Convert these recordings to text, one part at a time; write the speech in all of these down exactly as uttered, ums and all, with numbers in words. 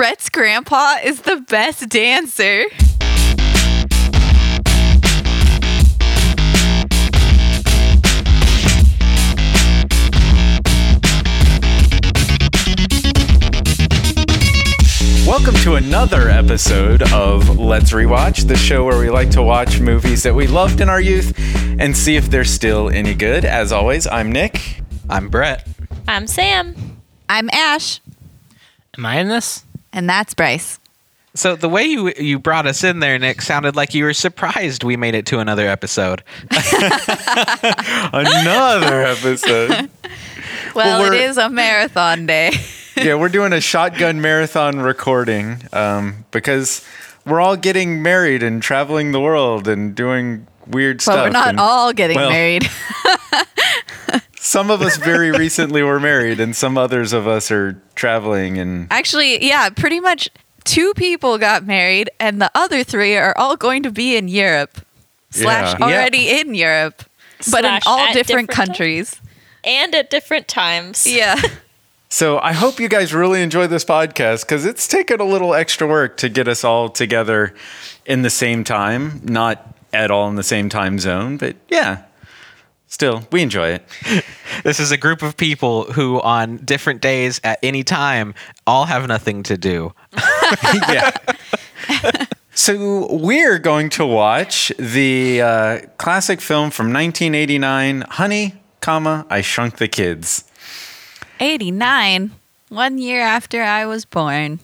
Brett's grandpa is the best dancer. Welcome to another episode of Let's Rewatch, the show where we like to watch movies that we loved in our youth and see if they're still any good. As always, I'm Nick. I'm Brett. I'm Sam. I'm Ash. Am I in this? And that's Bryce. So the way you you brought us in there, Nick, sounded like you were surprised we made it to another episode. Another episode. Well, well it is a marathon day. Yeah, we're doing a shotgun marathon recording um, because we're all getting married and traveling the world and doing weird well, stuff. Well, we're not and, all getting well, married. Some of us very recently were married and some others of us are traveling. And actually, yeah, pretty much two people got married and the other three are all going to be in Europe slash yeah. already yeah. in Europe, slash but in all different, different countries. Time. And at different times. Yeah. So I hope you guys really enjoy this podcast because it's taken a little extra work to get us all together in the same time, not at all in the same time zone, but yeah, still, we enjoy it. This is a group of people who on different days at any time all have nothing to do. Yeah. So we're going to watch the uh, classic film from nineteen eighty-nine, Honey, comma, I Shrunk the Kids. eighty-nine, one year after I was born.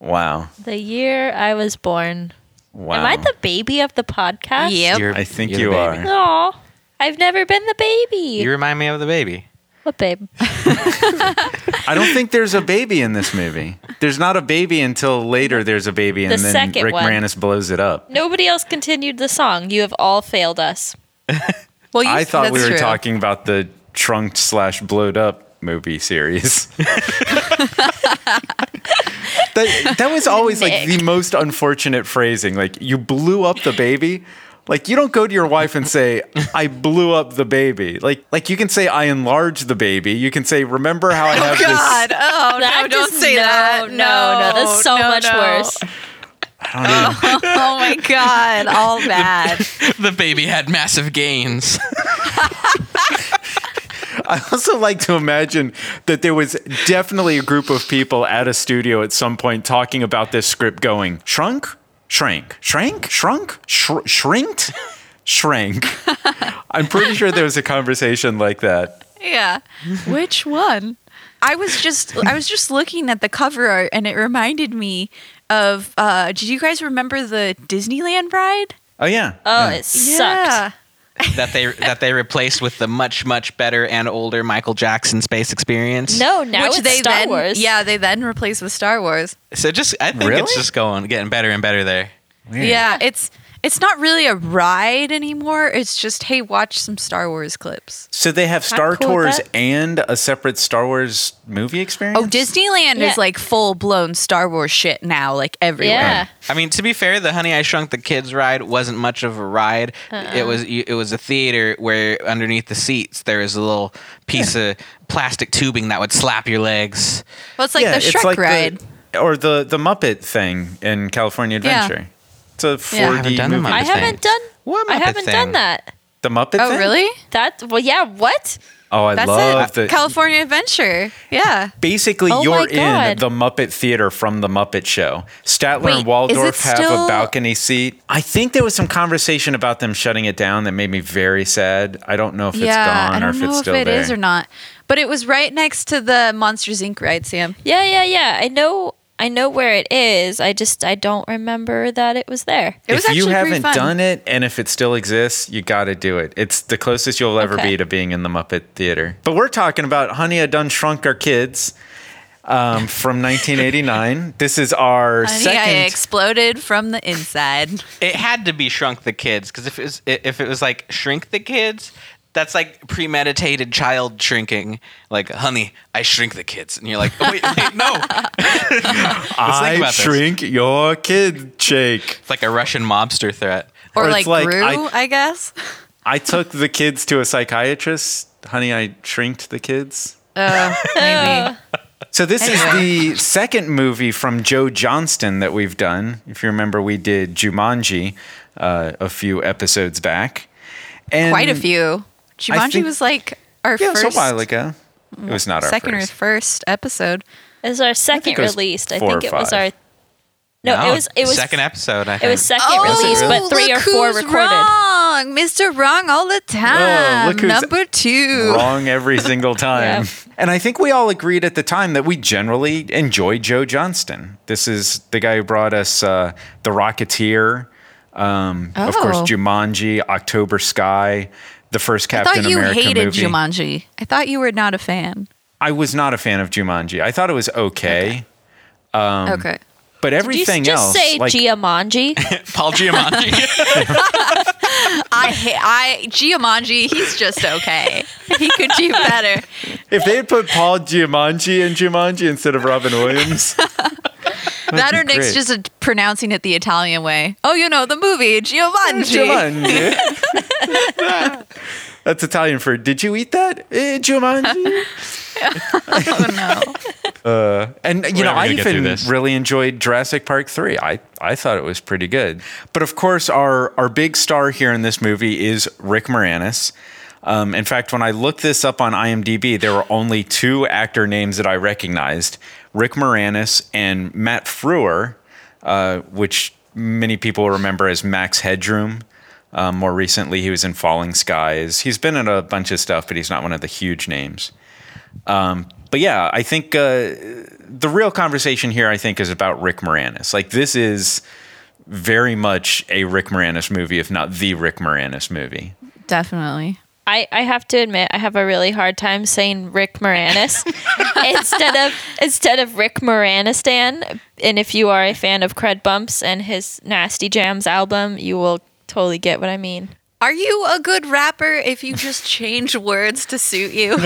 Wow. The year I was born. Wow. Am I the baby of the podcast? Yep. You're, I think you are. Aw, I've never been the baby. You remind me of the baby. What babe? I don't think there's a baby in this movie. There's not a baby until later there's a baby, and the then Rick one. Moranis blows it up. Nobody else continued the song. You have all failed us. Well, you, I thought we were true. talking about the trunked slash blowed up movie series. that, that was always Nick. Like the most unfortunate phrasing. Like, you blew up the baby. Like, you don't go to your wife and say, I blew up the baby. Like, like you can say, I enlarged the baby. You can say, remember how I have oh, God. this. Oh, God. Oh, no, don't say no, that. No, no, no. That's so no, much no. worse. I don't know. Oh, oh, my God. All bad. The, the baby had massive gains. I also like to imagine that there was definitely a group of people at a studio at some point talking about this script going, shrunk, shrank, shrank, shrunk, shr- shrinked, shrank. I'm pretty sure there was a conversation like that. Yeah. Which one? I was just I was just looking at the cover art and it reminded me of, uh, did you guys remember the Disneyland ride? Oh, yeah. Oh, yeah. It sucked. Yeah. that they that they replaced with the much much better and older Michael Jackson space experience. No, now Which it's they Star then, Wars. Yeah, they then replaced with Star Wars. So just I think really? it's just going getting better and better there. Weird. Yeah, it's it's not really a ride anymore. It's just hey, watch some Star Wars clips. So they have Star cool Tours and a separate Star Wars movie experience? Oh, Disneyland yeah. is like full blown Star Wars shit now, like everywhere. Yeah. I mean, to be fair, the Honey I Shrunk the Kids ride wasn't much of a ride. Uh-uh. It was it was a theater where underneath the seats there was a little piece yeah. of plastic tubing that would slap your legs. Well, it's like yeah, the Shrek like ride the, or the the Muppet thing in California Adventure. Yeah. It's a four D yeah, I haven't done movie. The Muppet I haven't thing. done. What Muppet I haven't thing? done that. The Muppet oh, thing? Oh, really? That well, yeah. What? Oh, I That's love the California Adventure. Yeah. Basically, oh you're in the Muppet Theater from the Muppet Show. Statler Wait, and Waldorf have still... a balcony seat. I think there was some conversation about them shutting it down that made me very sad. I don't know if yeah, it's gone or if it's still there. I don't know if it there. is or not. But it was right next to the Monsters Incorporated ride, Sam. Yeah, yeah, yeah. I know. I know where it is. I just, I don't remember that it was there. It was actually pretty fun. If you haven't done it, and if it still exists, you got to do it. It's the closest you'll ever okay. be to being in the Muppet Theater. But we're talking about Honey, I Done Shrunk Our Kids um, from nineteen eighty-nine. This is our Honey, second. I exploded from the inside. It had to be Shrunk the Kids, because if it was, if it was like Shrink the Kids... That's like premeditated child shrinking. Like, honey, I shrink the kids. And you're like, oh, wait, wait, no. I shrink this. your kid, Jake. It's like a Russian mobster threat. Or, or like, like Rue, I, I guess. I took the kids to a psychiatrist. Honey, I shrinked the kids. Uh, maybe. So this anyway. is the second movie from Joe Johnston that we've done. If you remember, we did Jumanji uh, a few episodes back. And Quite a few. Jumanji think, was like our yeah, first. Yeah, it was a while ago. It was not our second first. Second or first episode. It was our second released. I think it was our... No, no, it was it was second episode. I think. It was second oh, release, really? but three look or four who's recorded. Wrong, Mister Wrong all the time. Oh, look who's Number two, wrong every single time. Yep. And I think we all agreed at the time that we generally enjoy Joe Johnston. This is the guy who brought us uh, The Rocketeer, um, oh. of course, Jumanji, October Sky, the first Captain America movie. I thought you hated movie. Jumanji. I thought you were not a fan. I was not a fan of Jumanji. I thought it was okay. Okay. Um, okay. But everything Did you just else, say like, Giamanji? Paul Giamanji. I I Giamanji. He's just okay. He could do better. If they had put Paul Giamanji in Jumanji instead of Robin Williams, that or Nick's great. just a, pronouncing it the Italian way. Oh, you know the movie Giamanji. Giamanji. That's Italian for "Did you eat that, eh, Jumanji?" Oh no! Uh, and you We're know, I even really enjoyed Jurassic Park three. I I thought it was pretty good. But of course, our our big star here in this movie is Rick Moranis. Um, in fact, when I looked this up on IMDb, there were only two actor names that I recognized: Rick Moranis and Matt Frewer, uh, which many people remember as Max Headroom. Um, more recently, he was in Falling Skies. He's been in a bunch of stuff, but he's not one of the huge names. Um, but yeah, I think uh, the real conversation here, I think, is about Rick Moranis. Like, this is very much a Rick Moranis movie, if not the Rick Moranis movie. Definitely. I, I have to admit, I have a really hard time saying Rick Moranis instead of instead of Rick Moranistan. And if you are a fan of Cred Bumps and his Nasty Jams album, you will totally get what I mean. Are you a good rapper if you just change words to suit you? Um,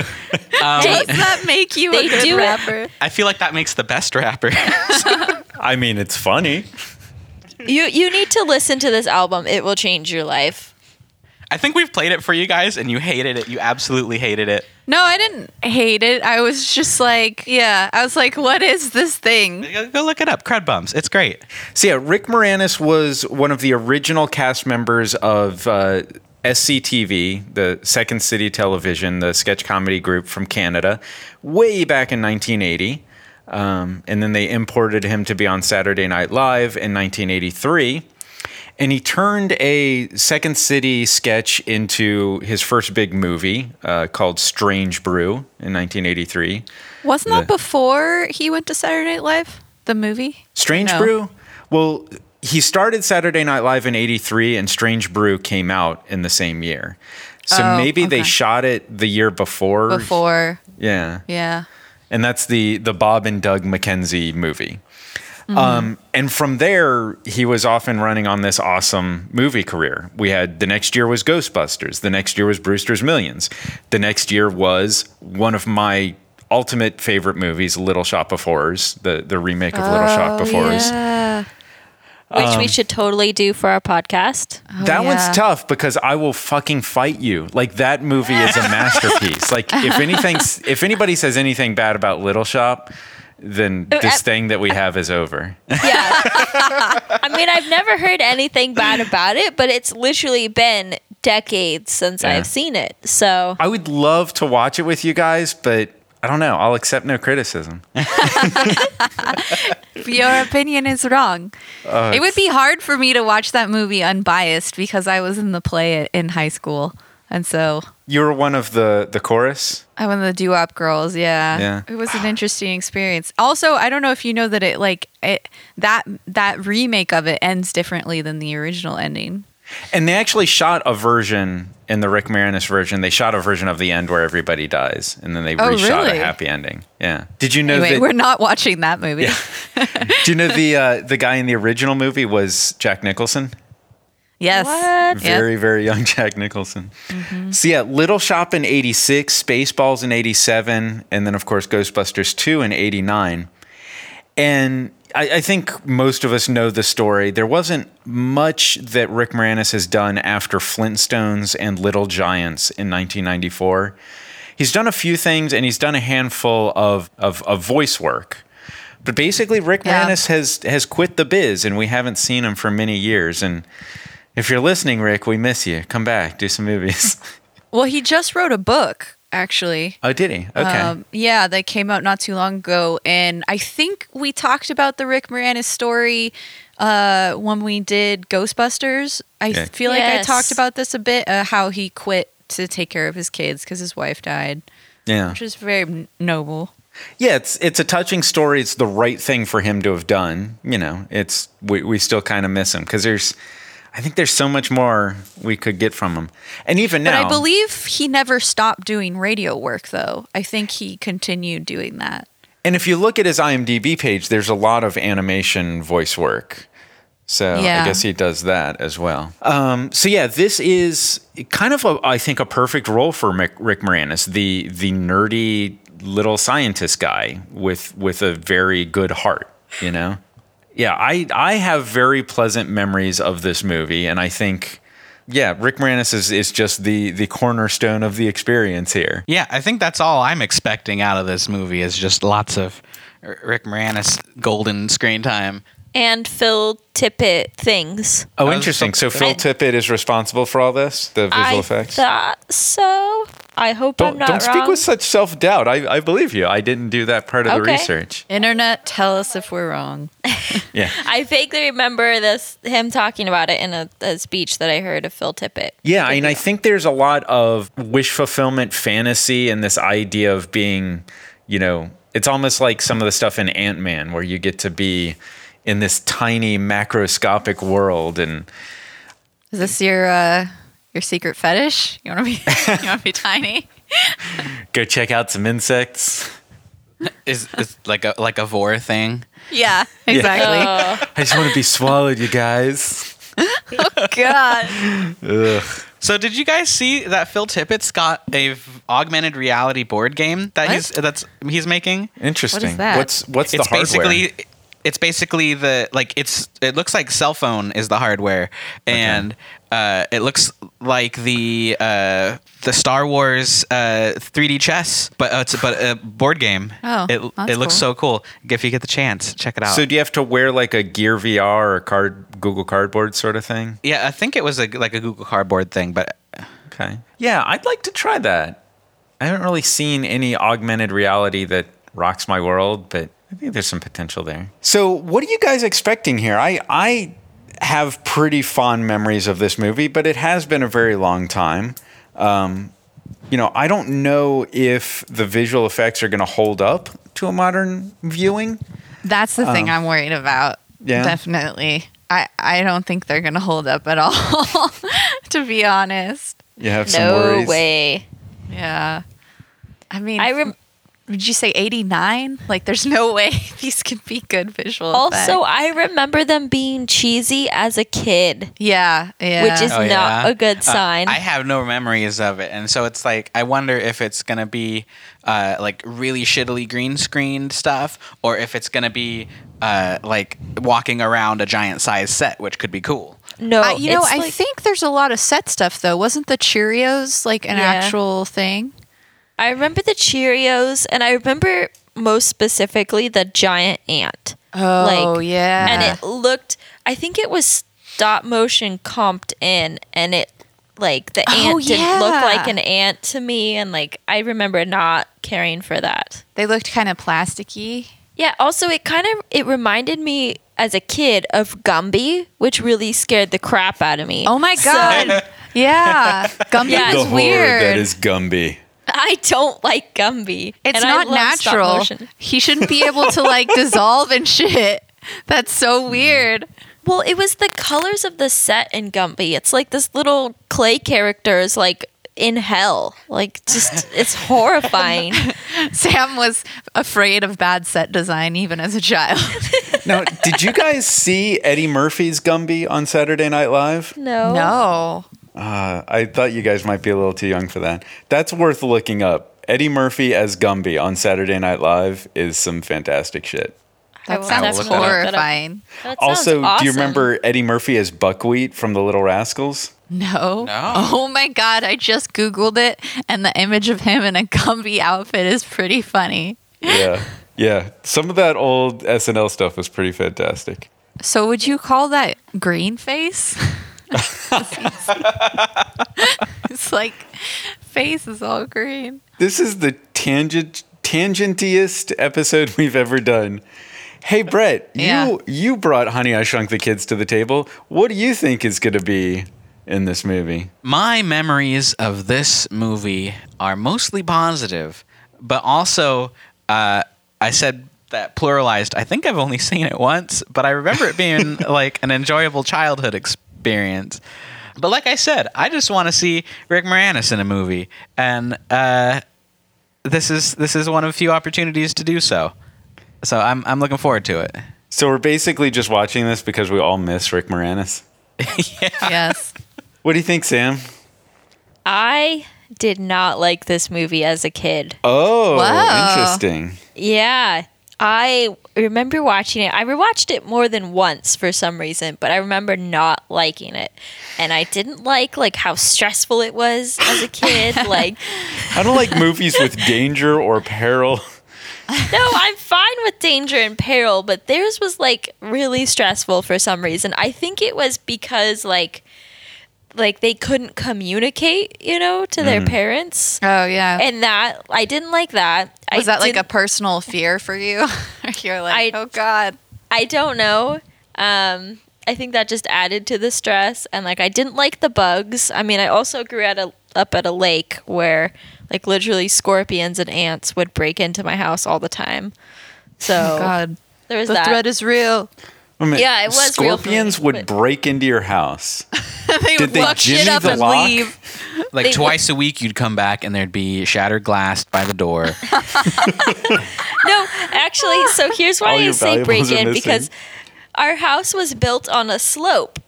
Does that make you a good rapper? It. I feel like that makes the best rapper. I mean, it's funny. You you need to listen to this album. It will change your life. I think we've played it for you guys and you hated it. You absolutely hated it. No, I didn't hate it. I was just like, yeah. I was like, what is this thing? Go look it up. Cred Bumps. It's great. So yeah, Rick Moranis was one of the original cast members of uh, S C T V, the Second City Television, the sketch comedy group from Canada, way back in nineteen eighty. Um, and then they imported him to be on Saturday Night Live in nineteen eighty-three. And he turned a Second City sketch into his first big movie uh, called Strange Brew in nineteen eighty-three. Wasn't the, that before he went to Saturday Night Live, the movie? Strange no. Brew? Well, he started Saturday Night Live in eighty-three and Strange Brew came out in the same year. So oh, maybe okay. they shot it the year before. Before. Yeah. Yeah. And that's the, the Bob and Doug McKenzie movie. Mm-hmm. Um, and from there, he was off and running on this awesome movie career. We had the next year was Ghostbusters. The next year was Brewster's Millions. The next year was one of my ultimate favorite movies, Little Shop of Horrors, the, the remake of oh, Little Shop of Horrors. Yeah. Which um, we should totally do for our podcast. Oh, that yeah. one's tough because I will fucking fight you. Like, that movie is a masterpiece. Like, if anything, if anybody says anything bad about Little Shop... then this thing that we have is over. Yeah. I mean, I've never heard anything bad about it, but it's literally been decades since yeah. I've seen it. So I would love to watch it with you guys, but I don't know. I'll accept no criticism. Your opinion is wrong. Uh, it would be hard for me to watch that movie unbiased because I was in the play in high school. And so you were one of the, the chorus? I was one of the doo-wop girls, yeah. yeah. It was an interesting experience. Also, I don't know if you know that it like it, that that remake of it ends differently than the original ending. And they actually shot a version in the Rick Moranis version. They shot a version of the end where everybody dies, and then they oh, reshot really? a happy ending. Yeah. Did you know anyway, that we're not watching that movie? Yeah. Do you know the uh, the guy in the original movie was Jack Nicholson? Yes. What? Very, yep. very young Jack Nicholson. Mm-hmm. So yeah, Little Shop in eighty-six, Spaceballs in eighty-seven, and then of course Ghostbusters two in eighty-nine. And I, I think most of us know the story. There wasn't much that Rick Moranis has done after Flintstones and Little Giants in nineteen ninety-four. he's done a few things, and he's done a handful of of, of voice work. But basically, Rick yeah. Moranis has has quit the biz, and we haven't seen him for many years. And if you're listening, Rick, we miss you. Come back, do some movies. Well, he just wrote a book, actually. Oh, did he? Okay. Um, yeah, that came out not too long ago, and I think we talked about the Rick Moranis story uh, when we did Ghostbusters. I yeah. feel like yes. I talked about this a bit, uh, how he quit to take care of his kids because his wife died. Yeah, which is very noble. Yeah, it's it's a touching story. It's the right thing for him to have done. You know, it's we we still kind of miss him because there's. I think there's so much more we could get from him. And even now... But I believe he never stopped doing radio work, though. I think he continued doing that. And if you look at his IMDb page, there's a lot of animation voice work. So yeah. I guess he does that as well. Um, so yeah, this is kind of, a, I think, a perfect role for Mick, Rick Moranis, the the nerdy little scientist guy with with a very good heart, you know? Yeah, I, I have very pleasant memories of this movie, and I think, yeah, Rick Moranis is, is just the, the cornerstone of the experience here. Yeah, I think that's all I'm expecting out of this movie is just lots of Rick Moranis golden screen time. And Phil Tippett things. Oh, interesting. So Phil Tippett is responsible for all this, the visual I effects? I thought so. I hope don't, I'm not wrong. Don't speak wrong. With such self-doubt. I, I believe you. I didn't do that part of okay. the research. Internet, tell us if we're wrong. Yeah, I vaguely remember this him talking about it in a, a speech that I heard of Phil Tippett. Yeah, I mean, I think there's a lot of wish fulfillment fantasy and this idea of being, you know, it's almost like some of the stuff in Ant-Man where you get to be in this tiny macroscopic world. And is this your... Uh... Your secret fetish? You want to be? You want to be tiny? Go check out some insects. Is it's like a like a vor thing? Yeah, exactly. Yeah. Oh. I just want to be swallowed, you guys. Oh God. Ugh. So, did you guys see that Phil Tippett's got a v- augmented reality board game that what? he's that's he's making? Interesting. What is that? What's what's it's the hardware? Basically, it's basically the like it's it looks like cell phone is the hardware and. Okay. Uh, it looks like the uh, the Star Wars uh, three D chess, but uh, it's but a board game. Oh, it that's it looks cool. so cool. If you get the chance, check it out. So do you have to wear like a Gear V R or a card Google Cardboard sort of thing? Yeah, I think it was a, like a Google Cardboard thing, but okay. Yeah, I'd like to try that. I haven't really seen any augmented reality that rocks my world, but I think there's some potential there. So what are you guys expecting here? I I. have pretty fond memories of this movie, but it has been a very long time. Um, you know, I don't know if the visual effects are going to hold up to a modern viewing. That's the um, thing I'm worried about. Yeah, definitely. I, I don't think they're going to hold up at all, to be honest. You have some no worries. No way. Yeah. I mean, I rem- would you say eighty-nine? Like, there's no way these could be good visual also, effects. Also, I remember them being cheesy as a kid. Yeah, yeah. Which is oh, not yeah. a good sign. Uh, I have no memories of it. And so it's like, I wonder if it's going to be, uh, like, really shittily green screened stuff. Or if it's going to be, uh, like, walking around a giant size set, which could be cool. No, uh, You know, like, I think there's a lot of set stuff, though. Wasn't the Cheerios, like, an yeah. actual thing? I remember the Cheerios, and I remember most specifically the giant ant. Oh, like, yeah. And it looked, I think it was stop motion comped in, and it, like, the ant oh, yeah. didn't look like an ant to me, and, like, I remember not caring for that. They looked kind of plasticky. Yeah, also, it kind of, it reminded me, as a kid, of Gumby, which really scared the crap out of me. Oh, my God. So, yeah. Gumby yeah, is weird. That is Gumby. I don't like Gumby. It's and not natural. He shouldn't be able to like dissolve and shit. That's so weird. Well, it was the colors of the set in Gumby. It's like this little clay character is like in hell. Like just it's horrifying. Sam was afraid of bad set design even as a child. Now, did you guys see Eddie Murphy's Gumby on Saturday Night Live? No. No. Uh, I thought you guys might be a little too young for that. That's worth looking up. Eddie Murphy as Gumby on Saturday Night Live is some fantastic shit. That sounds horrifying. That sounds also, awesome. Do you remember Eddie Murphy as Buckwheat from The Little Rascals? No. No. Oh my God, I just Googled it, and the image of him in a Gumby outfit is pretty funny. Yeah. Yeah. Some of that old S N L stuff was pretty fantastic. So would you call that green face? It's like, face is all green. This is the tangent tangentiest episode we've ever done. Hey, Brett, yeah. you you brought Honey, I Shrunk the Kids to the table. What do you think is going to be in this movie? My memories of this movie are mostly positive, but also uh, I said that pluralized. I think I've only seen it once, but I remember it being like an enjoyable childhood experience. But like I said, I just want to see Rick Moranis in a movie, and uh, this is this is one of a few opportunities to do so. So I'm I'm looking forward to it. So we're basically just watching this because we all miss Rick Moranis. Yeah. Yes. What do you think, Sam? I did not like this movie as a kid. Oh, whoa. Interesting. Yeah. I remember watching it. I rewatched it more than once for some reason, but I remember not liking it. And I didn't like like how stressful it was as a kid. Like I don't like movies with danger or peril. No, I'm fine with danger and peril, but theirs was like really stressful for some reason. I think it was because like like they couldn't communicate, you know, to mm. their parents. Oh yeah. And that I didn't like that. Was I that like a personal fear for you? You're like, I, "Oh god, I don't know." Um I think that just added to the stress, and like I didn't like the bugs. I mean, I also grew at a up at a lake where like literally scorpions and ants would break into my house all the time. So oh God. There was the that. The threat is real. I mean, yeah, it was scorpions real me, would break into your house. They Did would they jimmy it up the and lock? Leave. Like they twice would. A week you'd come back and there'd be shattered glass by the door. No, actually, so here's why all I say break in, because our house was built on a slope.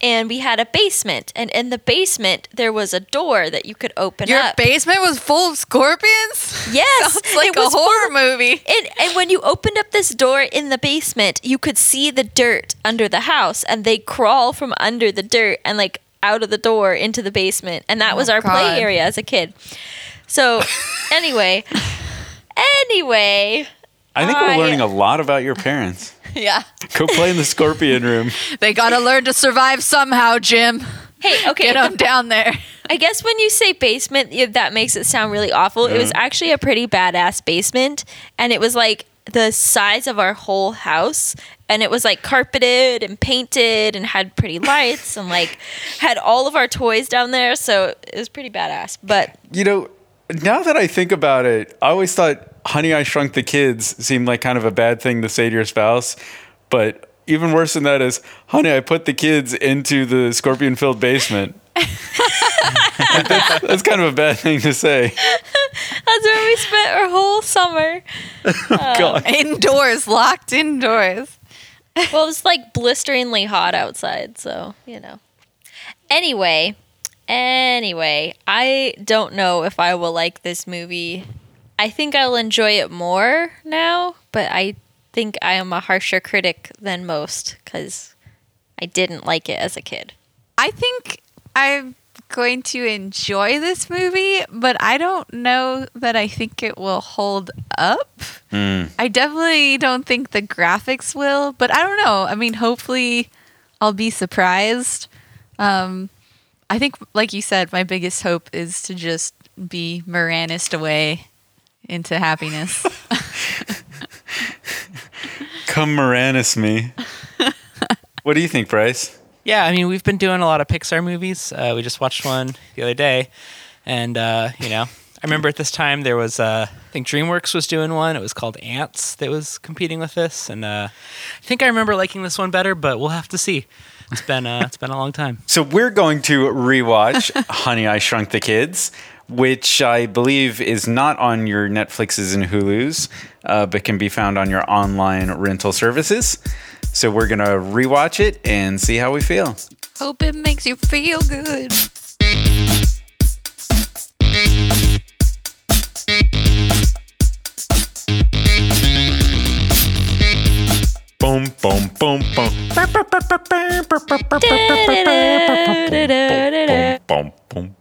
And we had a basement, and in the basement there was a door that you could open Your up. Your basement was full of scorpions? Yes. Sounds like it a was horror movie. And, and when you opened up this door in the basement, you could see the dirt under the house, and they crawl from under the dirt and like out of the door into the basement. And that oh was our God. Play area as a kid. So anyway, anyway. I think I, we're learning a lot about your parents. Yeah. Go play in the scorpion room. They got to learn to survive somehow, Jim. Hey, okay. Get them down there. I guess when you say basement, that makes it sound really awful. Yeah. It was actually a pretty badass basement, and it was like the size of our whole house, and it was like carpeted and painted and had pretty lights and like had all of our toys down there, so it was pretty badass. But you know, now that I think about it, I always thought Honey, I Shrunk the Kids seemed like kind of a bad thing to say to your spouse. But even worse than that is, honey, I put the kids into the scorpion-filled basement. that's, that's kind of a bad thing to say. That's where we spent our whole summer. Oh, God. Um, indoors, locked indoors. Well, it was like blisteringly hot outside, so, you know. Anyway, anyway, I don't know if I will like this movie. I think I'll enjoy it more now, but I think I am a harsher critic than most because I didn't like it as a kid. I think I'm going to enjoy this movie, but I don't know that I think it will hold up. Mm. I definitely don't think the graphics will, but I don't know. I mean, hopefully I'll be surprised. Um, I think, like you said, my biggest hope is to just be Moranis'd away into happiness. Come Moranis me. What do you think, Bryce? Yeah, I mean, we've been doing a lot of Pixar movies. Uh, we just watched one the other day. And, uh, you know, I remember at this time there was, uh, I think DreamWorks was doing one. It was called Ants that was competing with this. And uh, I think I remember liking this one better, but we'll have to see. It's been, uh, it's been a long time. So we're going to rewatch Honey, I Shrunk the Kids, which I believe is not on your Netflixes and Hulus, uh, but can be found on your online rental services. So we're going to rewatch it and see how we feel. Hope it makes you feel good. boom, boom, boom, boom. Boom, boom.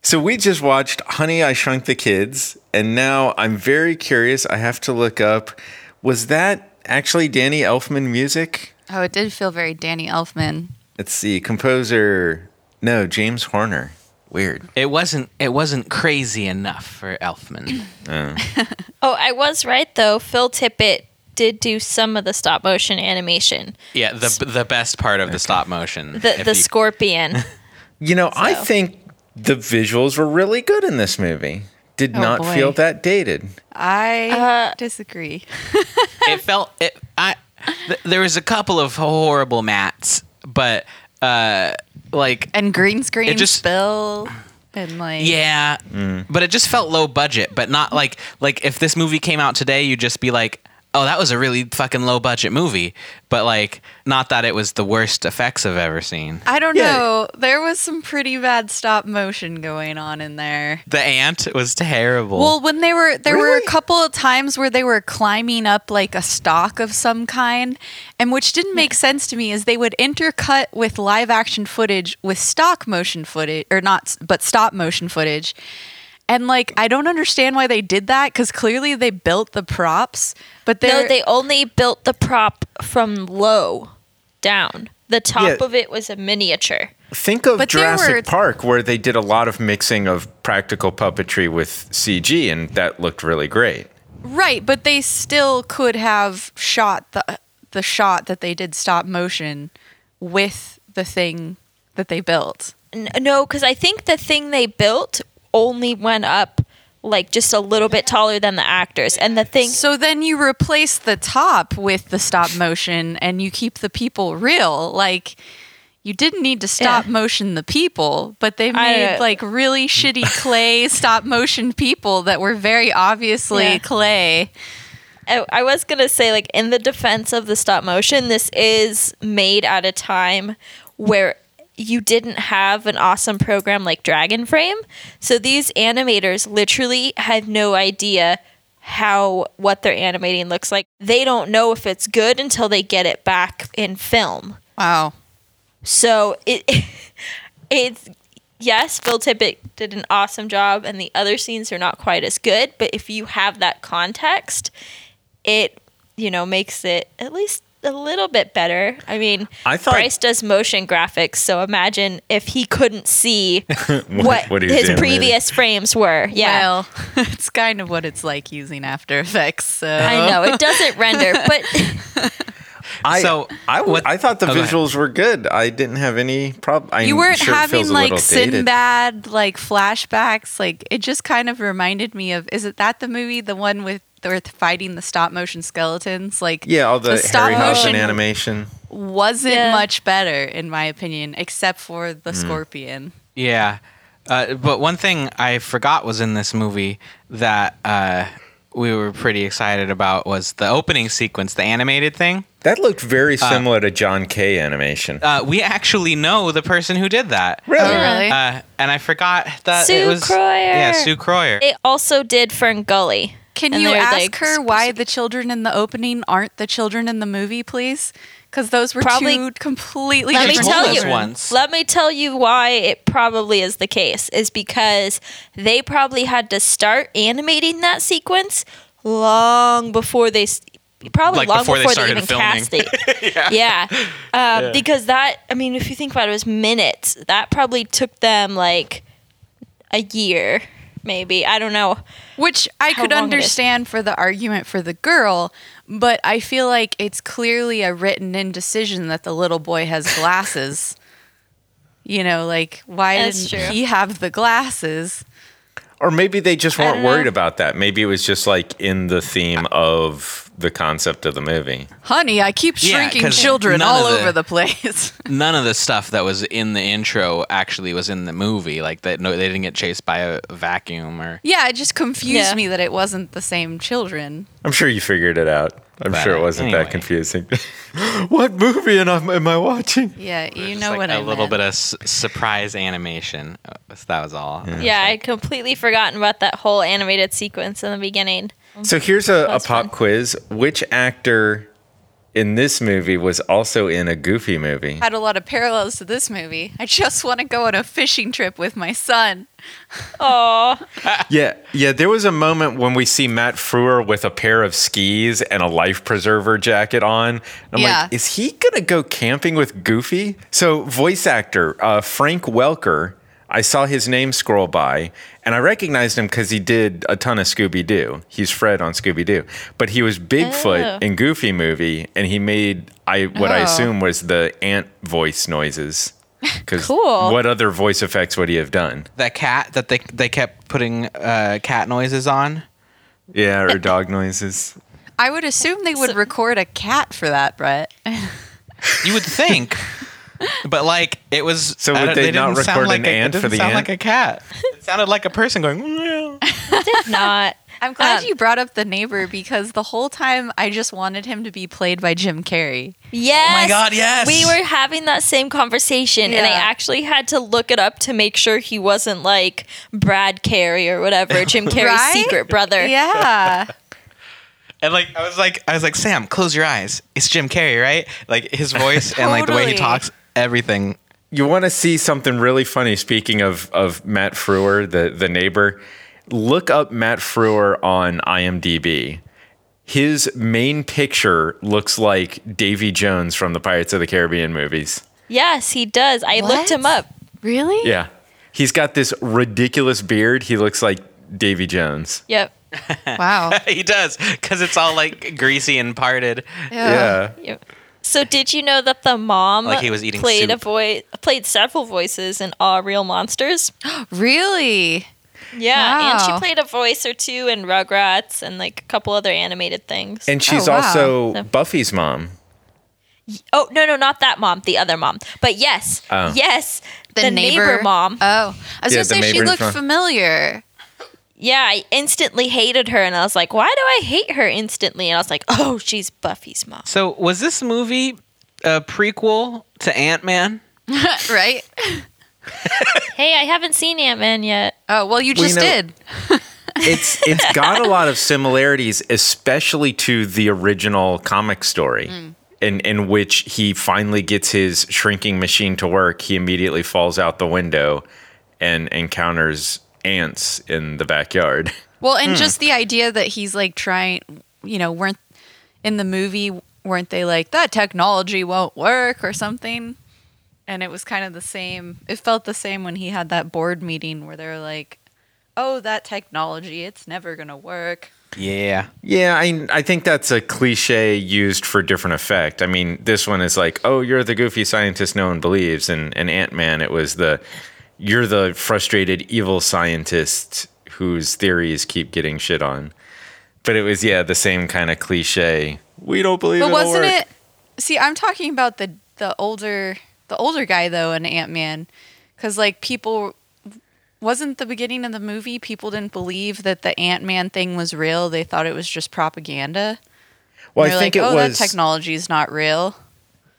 So we just watched Honey, I Shrunk the Kids, and now I'm very curious. I have to look up, was that actually Danny Elfman music? Oh, it did feel very Danny Elfman. Let's see, composer, no, James Horner. Weird. It wasn't It wasn't crazy enough for Elfman. Oh. Oh, I was right, though. Phil Tippett did do some of the stop motion animation. Yeah, the the best part of okay. the stop motion. The, the you... scorpion. You know, so. I think the visuals were really good in this movie. Did oh, not boy. feel that dated. I uh, disagree. It felt... It, I. Th- there was a couple of horrible mats, but... Uh, like and green screen just, spill and like yeah, mm. but it just felt low budget. But not like like if this movie came out today, you'd just be like, oh, that was a really fucking low budget movie. But like, not that it was the worst effects I've ever seen. I don't yeah. know. There was some pretty bad stop motion going on in there. The ant was terrible. Well, when they were there really? were a couple of times where they were climbing up like a stalk of some kind, and which didn't make sense to me is they would intercut with live action footage with stock motion footage or not, but stop motion footage. And, like, I don't understand why they did that, because clearly they built the props, but they No, they only built the prop from low down. The top yeah. of it was a miniature. Think of but Jurassic were... Park, where they did a lot of mixing of practical puppetry with C G, and that looked really great. Right, but they still could have shot the the shot that they did stop motion with the thing that they built. No, because I think the thing they built... only went up like just a little bit taller than the actors, and the thing. So then you replace the top with the stop motion, and you keep the people real. Like you didn't need to stop yeah. motion the people, but they made I, like really shitty clay stop motion people that were very obviously yeah. clay. I, I was gonna say, like in the defense of the stop motion, this is made at a time where. You didn't have an awesome program like Dragon Frame. So these animators literally had no idea how what they're animating looks like. They don't know if it's good until they get it back in film. Wow. So it it's yes, Phil Tippett did an awesome job and the other scenes are not quite as good, but if you have that context, it, you know, makes it at least a little bit better. I mean, I thought Bryce does motion graphics, so imagine if he couldn't see what, what, what his previous frames were. Yeah, well, it's kind of what it's like using After Effects. So. I know it doesn't render, but I so I, what, I thought the okay. visuals were good. I didn't have any problem. You weren't sure having like Sinbad dated. Like flashbacks. Like it just kind of reminded me of. Is it that the movie, the one with? They're fighting the stop motion skeletons, like yeah, all the, the stop motion animation wasn't yeah. much better in my opinion, except for the mm. scorpion. Yeah, uh, but one thing I forgot was in this movie that uh, we were pretty excited about was the opening sequence, the animated thing. That looked very similar uh, to John Kay animation. Uh, we actually know the person who did that. Really? Oh, really? Uh, and I forgot that Sue it was Kroyer. Yeah, Sue Kroyer. They also did Fern Gully. Can and you ask like, her why the children in the opening aren't the children in the movie, please? Because those were probably, two completely let different me tell you, ones. Let me tell you why it probably is the case. Is because they probably had to start animating that sequence long before they... Probably like long before, before they, started they even filming. Cast it. yeah. Yeah. Um, yeah. Because that... I mean, if you think about it, it was minutes. That probably took them like a year... Maybe. I don't know. Which I could understand for the argument for the girl, but I feel like it's clearly a written indecision that the little boy has glasses. You know, like, why didn't he have the glasses? Or maybe they just weren't worried about that. Maybe it was just like in the theme of the concept of the movie. Honey, I keep shrinking yeah, children all the, over the place. None of the stuff that was in the intro actually was in the movie. Like that, no, they didn't get chased by a vacuum or. Yeah, it just confused yeah. me that it wasn't the same children. I'm sure you figured it out. I'm but sure it wasn't anyway. that confusing. What movie am I, am I watching? Yeah, you know like what I meant. A little bit of s- surprise animation. That was all. Yeah, I yeah, like, I'd completely forgotten about that whole animated sequence in the beginning. So here's a, a pop fun. quiz. Which actor in this movie was also in a Goofy movie. Had a lot of parallels to this movie. I just want to go on a fishing trip with my son. Aw. yeah, yeah. There was a moment when we see Matt Frewer with a pair of skis and a life preserver jacket on. And I'm yeah. like, is he going to go camping with Goofy? So voice actor uh, Frank Welker, I saw his name scroll by, and I recognized him because he did a ton of Scooby Doo. He's Fred on Scooby Doo, but he was Bigfoot oh. in Goofy movie, and he made I what oh. I assume was the ant voice noises. Because cool. what other voice effects would he have done? That cat that they they kept putting uh, cat noises on. Yeah, or dog noises. I would assume they would so, record a cat for that, Brett. You would think. But like it was, so would they, they not record like an a, ant for the sound ant? Like a cat. It sounded like a person going. It did not. I'm glad um, you brought up the neighbor because the whole time I just wanted him to be played by Jim Carrey. Yes. Oh my God, yes. We were having that same conversation yeah. and I actually had to look it up to make sure he wasn't like Brad Carey or whatever, Jim Carrey's right? secret brother. Yeah. And like I was like I was like Sam, close your eyes. It's Jim Carrey, right? Like his voice totally. And like the way he talks. Everything. You want to see something really funny? Speaking of of Matt Frewer, the the neighbor, look up Matt Frewer on I M D B. His main picture looks like Davy Jones from the Pirates of the Caribbean movies. Yes, he does. I what? looked him up. Really? Yeah. He's got this ridiculous beard. He looks like Davy Jones. Yep. Wow. He does, because it's all like greasy and parted. Yeah. Yeah. Yep. So did you know that the mom like he was eating played, a vo- played several voices in All Real Monsters? Really? Yeah, wow. And she played a voice or two in Rugrats and like a couple other animated things. And she's oh, wow. also so. Buffy's mom. Oh, no, no, not that mom, the other mom. But yes, oh. yes, the, the neighbor. neighbor mom. Oh, I was yeah, going to say she looked mom. familiar. Yeah, I instantly hated her, and I was like, why do I hate her instantly? And I was like, oh, she's Buffy's mom. So was this movie a prequel to Ant-Man? Right? Hey, I haven't seen Ant-Man yet. Oh, well, you just well, you know, did. it's It's got a lot of similarities, especially to the original comic story, mm. in, in which he finally gets his shrinking machine to work. He immediately falls out the window and encounters ants in the backyard. Well, and mm. just the idea that he's like trying, you know, weren't in the movie, weren't they like, that technology won't work or something? And it was kind of the same. It felt the same when he had that board meeting where they're like, oh, that technology, it's never going to work. Yeah. Yeah, I I think that's a cliche used for different effect. I mean, this one is like, oh, you're the goofy scientist no one believes. And, and Ant-Man, it was the you're the frustrated evil scientist whose theories keep getting shit on. But it was, yeah, the same kind of cliche. We don't believe it'll work. But wasn't it? See, I'm talking about the the older the older guy though in Ant-Man, because like people wasn't the beginning of the movie. People didn't believe that the Ant-Man thing was real. They thought it was just propaganda. Well, I think like, it oh, was. That technology is not real.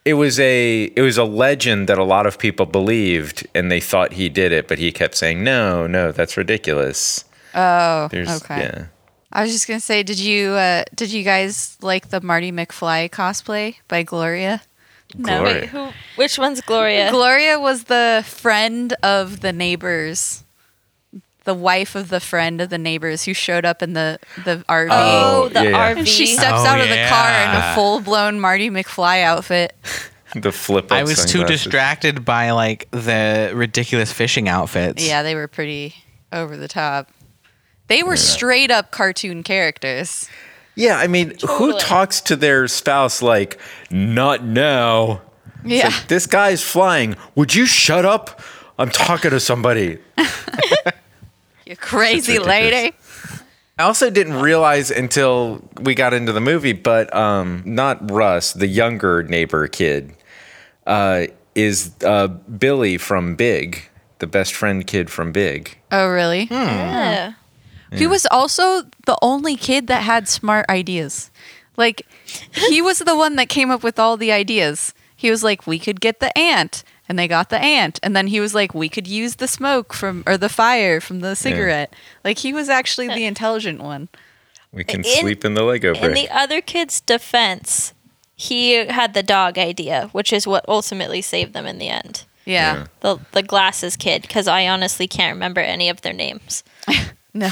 It was a it was a legend that a lot of people believed, and they thought he did it, but he kept saying, "No, no, that's ridiculous." Oh, There's, okay. Yeah. I was just gonna say, did you uh, did you guys like the Marty McFly cosplay by Gloria? Gloria. No, wait, who? Which one's Gloria? Gloria was the friend of the neighbors, the wife of the friend of the neighbors who showed up in the, the R V. Oh, the yeah. R V. And she steps oh, out of the yeah. car in a full-blown Marty McFly outfit. The flip-up I was sunglasses. Too distracted by, like, the ridiculous fishing outfits. Yeah, they were pretty over the top. They were yeah. straight-up cartoon characters. Yeah, I mean, totally. Who talks to their spouse like, not now? Yeah. Like, this guy's flying. Would you shut up? I'm talking to somebody. You crazy lady. I also didn't realize until we got into the movie, but um, not Russ, the younger neighbor kid, uh, is uh, Billy from Big, the best friend kid from Big. Oh, really? Hmm. Yeah. yeah. He was also the only kid that had smart ideas. Like, he was the one that came up with all the ideas. He was like, we could get the ant. And they got the ant. And then he was like, we could use the smoke from, or the fire from the cigarette. Yeah. Like, he was actually the intelligent one. We can in, sleep in the Lego brick. In the other kid's defense, he had the dog idea, which is what ultimately saved them in the end. Yeah. yeah. The the glasses kid, because I honestly can't remember any of their names. No.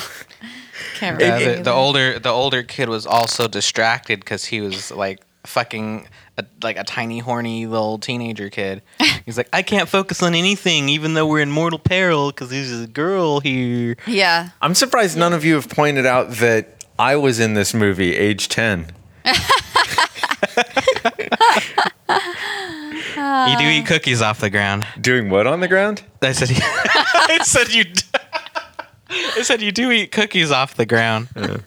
Can't remember. Yeah, the, the older the older kid was also distracted because he was like fucking a, like a tiny horny little teenager kid. He's like, I can't focus on anything, even though we're in mortal peril because there's a girl here. Yeah. I'm surprised yeah. none of you have pointed out that I was in this movie, age ten. Uh, you do eat cookies off the ground. Doing what on the ground? I said. You, I said you. I said you do eat cookies off the ground. Uh.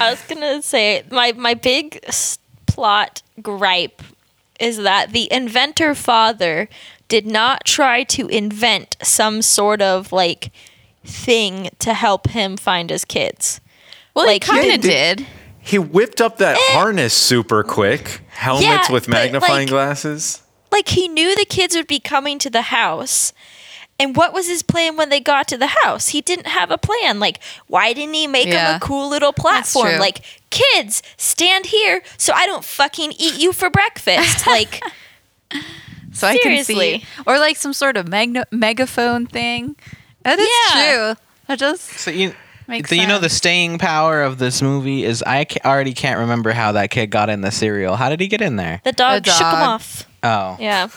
I was gonna say my my big plot gripe is that the inventor father did not try to invent some sort of like thing to help him find his kids. Well, like, he kind of did. did. He whipped up that and, harness super quick. Helmets yeah, with magnifying like, glasses. Like, he knew the kids would be coming to the house. And what was his plan when they got to the house? He didn't have a plan. Like, why didn't he make yeah. them a cool little platform? Like, kids, stand here so I don't fucking eat you for breakfast. Like, so seriously. I can see. Or like some sort of magno- megaphone thing. That is yeah. true. That does. So you. Makes you sense. Know the staying power of this movie is I ca- already can't remember how that kid got in the cereal. How did he get in there? The dog, the dog. shook him off. Oh. Yeah.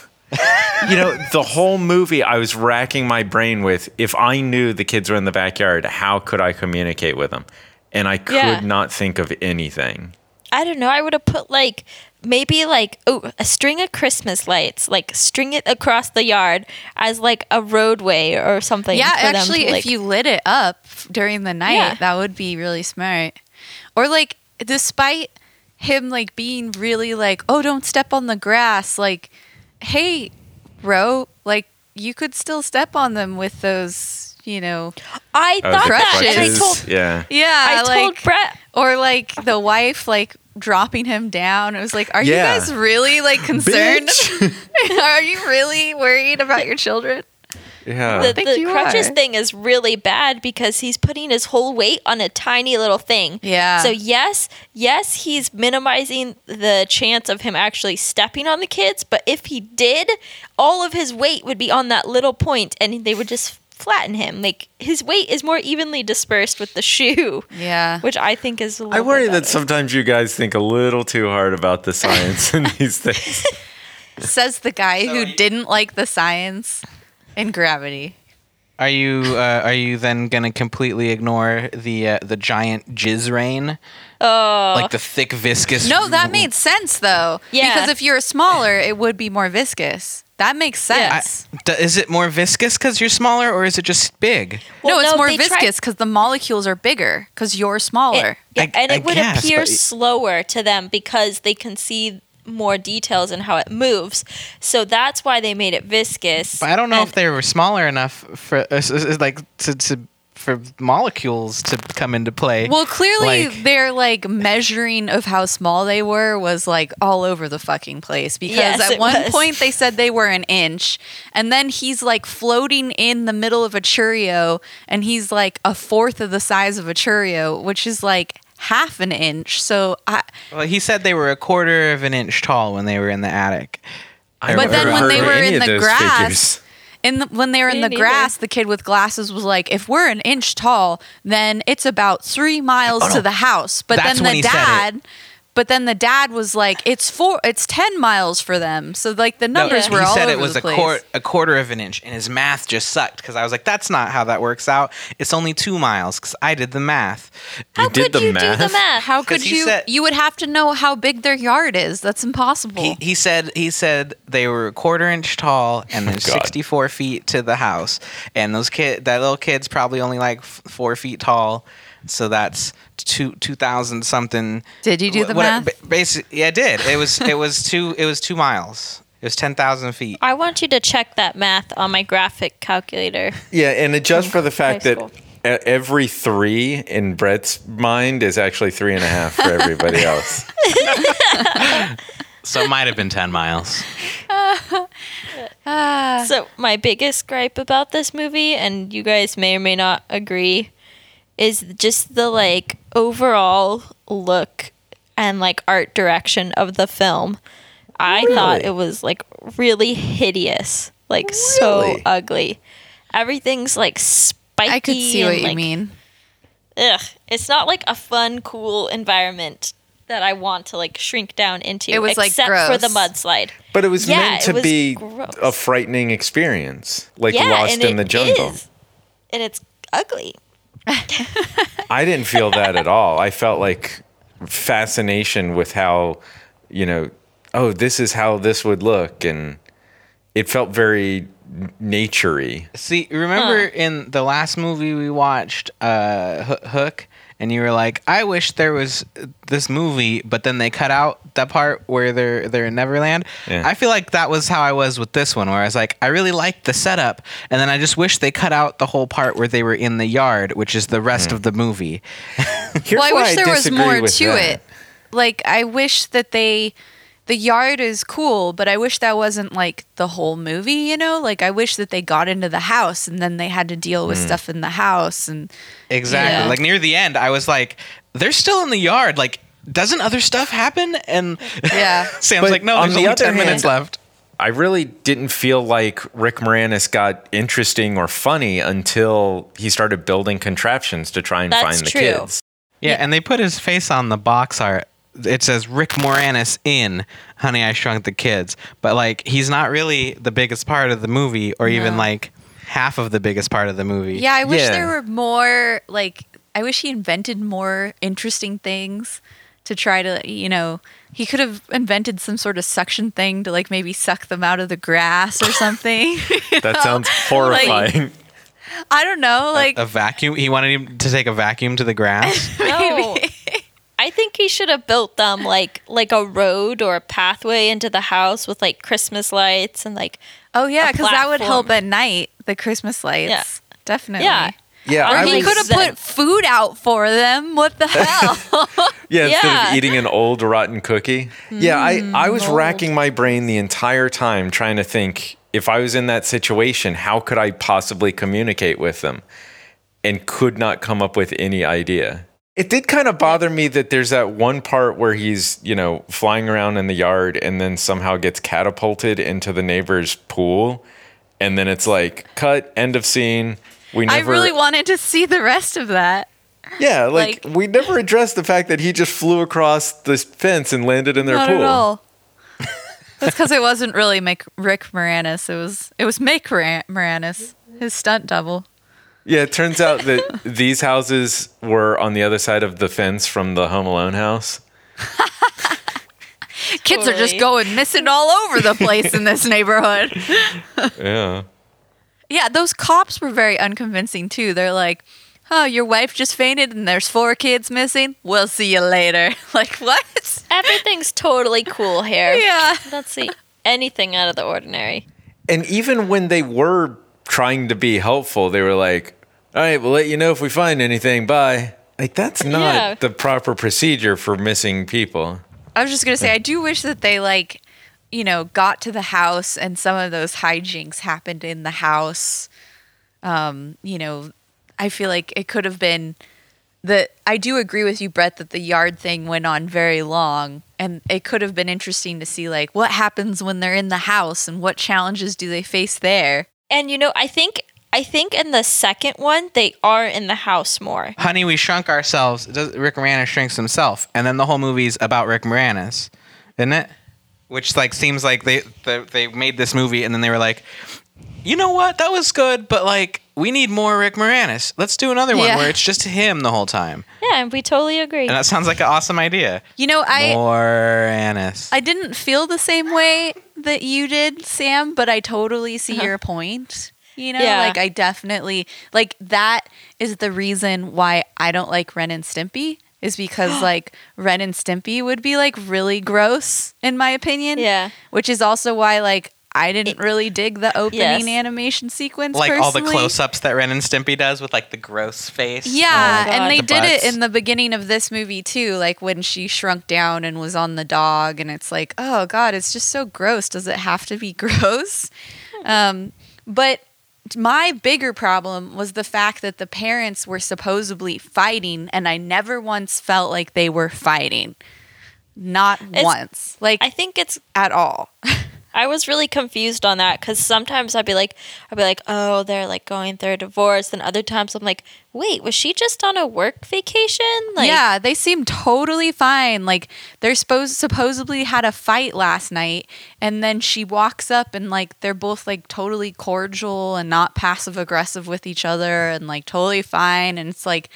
You know, the whole movie I was racking my brain with, if I knew the kids were in the backyard, how could I communicate with them? And I could yeah. not think of anything. I don't know. I would have put like maybe like oh, a string of Christmas lights, like string it across the yard as like a roadway or something. Yeah, for actually, them to, like, if you lit it up during the night, yeah. that would be really smart. Or like, despite him like being really like, oh, don't step on the grass. Like, hey, Ro, like you could still step on them with those. You know, I oh, thought that. And I told, yeah, yeah, I like, told Brett or like the wife, like dropping him down. It was like, are yeah. you guys really like concerned? Are you really worried about your children? Yeah, the, the you crutches are. Thing is really bad because he's putting his whole weight on a tiny little thing. Yeah. So yes, yes, he's minimizing the chance of him actually stepping on the kids. But if he did, all of his weight would be on that little point, and they would just. Flatten him. Like, his weight is more evenly dispersed with the shoe. Yeah. Which I think is a little I worry that sometimes you guys think a little too hard about the science in these things. Says the guy so who you, didn't like the science in Gravity. Are you uh, are you then going to completely ignore the uh, the giant jizz rain? Oh. Like the thick, viscous... No, that made sense, though. Yeah. Because if you're smaller, it would be more viscous. That makes sense. Yeah. I, is it more viscous because you're smaller, or is it just big? Well, no, it's no, more viscous because the molecules are bigger because you're smaller. It, it, I, and it I would guess, appear slower to them because they can see more details in how it moves. So that's why they made it viscous. But I don't know and, if they were smaller enough for uh, like to, to for molecules to come into play. Well, clearly like, their like measuring of how small they were was like all over the fucking place because yes, at one was. point they said they were an inch and then he's like floating in the middle of a Cheerio and he's like a fourth of the size of a Cheerio, which is like half an inch. So I Well, he said they were a quarter of an inch tall when they were in the attic. I but then when they were in the grass figures. In the, when they were in the grass, the kid with glasses was like, if we're an inch tall, then it's about three miles oh, no. to the house. But That's then the dad, but then the dad was like, it's four, it's ten miles for them. So like the numbers no, were all over the place. He said it was a, quor- a quarter of an inch and his math just sucked because I was like, that's not how that works out. It's only two miles because I did the math. How you did could the you math? do the math? How could you? Said, you would have to know how big their yard is. That's impossible. He, he said he said they were a quarter inch tall and there's sixty-four feet to the house. And those kid, that little kid's probably only like f- four feet tall. So that's two two thousand something. Did you do the what, math? Basically, yeah, I did. It was it was two it was two miles. It was ten thousand feet. I want you to check that math on my graphic calculator. Yeah, and adjust for the fact that every three in Brett's mind is actually three and a half for everybody else. So it might have been ten miles. Uh, uh, so my biggest gripe about this movie, and you guys may or may not agree. Is just the like overall look and like art direction of the film. I really? thought it was like really hideous, like really? so ugly. Everything's like spiky. I could see and, what you like, mean. Ugh, it's not like a fun, cool environment that I want to like shrink down into. It was except like gross. for the mudslide. But it was yeah, meant to was be gross. a frightening experience, like yeah, Lost in the Jungle. Is. And it's ugly. I didn't feel that at all. I felt like fascination with how, you know, oh, this is how this would look, and it felt very nature-y. See, remember huh. in the last movie we watched, uh, Hook, and you were like, I wish there was this movie, but then they cut out that part where they're they're in Neverland. Yeah. I feel like that was how I was with this one, where I was like, I really liked the setup, and then I just wish they cut out the whole part where they were in the yard, which is the rest mm. of the movie. Well, I wish I there was more to that. it. Like, I wish that they... The yard is cool, but I wish that wasn't like the whole movie, you know? Like, I wish that they got into the house and then they had to deal with mm. stuff in the house. And Exactly. You know. Like, near the end, I was like, they're still in the yard. Like, doesn't other stuff happen? And yeah. Sam's but like, no, there's the only ten hand, minutes left. I really didn't feel like Rick Moranis got interesting or funny until he started building contraptions to try and That's find the true. kids. Yeah, yeah, and they put his face on the box art. It says Rick Moranis in Honey, I Shrunk the Kids. But, like, he's not really the biggest part of the movie or no. even, like, half of the biggest part of the movie. Yeah, I wish yeah. there were more, like, I wish he invented more interesting things to try to, you know, he could have invented some sort of suction thing to, like, maybe suck them out of the grass or something. That know? sounds horrifying. Like, I don't know, like... A, a vacuum? He wanted him to take a vacuum to the grass? No. I think he should have built them like like a road or a pathway into the house with like Christmas lights and like oh yeah, because that would help at night, the Christmas lights. Yeah. Definitely. Yeah. Yeah, or I he could have put food out for them. What the hell? yeah, instead yeah. of eating an old rotten cookie. Yeah, I, I was old. racking my brain the entire time trying to think, if I was in that situation, how could I possibly communicate with them? And could not come up with any idea. It did kind of bother me that there's that one part where he's, you know, flying around in the yard and then somehow gets catapulted into the neighbor's pool. And then it's like, cut, end of scene. We never. I really wanted to see the rest of that. Yeah, like, like we never addressed the fact that he just flew across this fence and landed in their not pool. Not at all. That's because it wasn't really Rick Moranis. It was, it was Mick Moranis, his stunt double. Yeah, it turns out that these houses were on the other side of the fence from the Home Alone house. Kids totally. are just going missing all over the place in this neighborhood. Yeah. Yeah, those cops were very unconvincing, too. They're like, oh, your wife just fainted and there's four kids missing? We'll see you later. Like, what? Everything's totally cool here. Yeah. Don't see anything out of the ordinary. And even when they were trying to be helpful, they were like, all right, we'll let you know if we find anything. Bye. Like, that's not yeah. the proper procedure for missing people. I was just going to say, I do wish that they, like, you know, got to the house and some of those hijinks happened in the house. Um, you know, I feel like it could have been the, I do agree with you, Brett, that the yard thing went on very long. And it could have been interesting to see, like, what happens when they're in the house and what challenges do they face there? And, you know, I think I think in the second one, they are in the house more. Honey, we shrunk ourselves. Does, Rick Moranis shrinks himself. And then the whole movie's about Rick Moranis, isn't it? Which, like, seems like they, they they made this movie and then they were like, you know what? That was good, but, like, we need more Rick Moranis. Let's do another one yeah. where it's just him the whole time. Yeah, we totally agree. And that sounds like an awesome idea. You know, I... Moranis. I didn't feel the same way that you did, Sam, but I totally see uh-huh. your point. You know, yeah. like, I definitely... Like, that is the reason why I don't like Ren and Stimpy, is because, like, Ren and Stimpy would be, like, really gross, in my opinion. Yeah. Which is also why, like... I didn't really dig the opening yes. animation sequence, like personally. All the close-ups that Ren and Stimpy does with, like, the gross face. Yeah, oh, and they the did butts. it in the beginning of this movie, too, like, when she shrunk down and was on the dog, and it's like, oh, God, it's just so gross. Does it have to be gross? Um, but my bigger problem was the fact that the parents were supposedly fighting, and I never once felt like they were fighting. Not it's, once. Like, I think it's at all. I was really confused on that because sometimes I'd be like, I'd be like, oh, they're like going through a divorce. And other times I'm like, wait, was she just on a work vacation? Like, yeah, they seem totally fine. Like they're supposed supposedly had a fight last night, and then she walks up and like they're both like totally cordial and not passive aggressive with each other, and like totally fine. And it's like,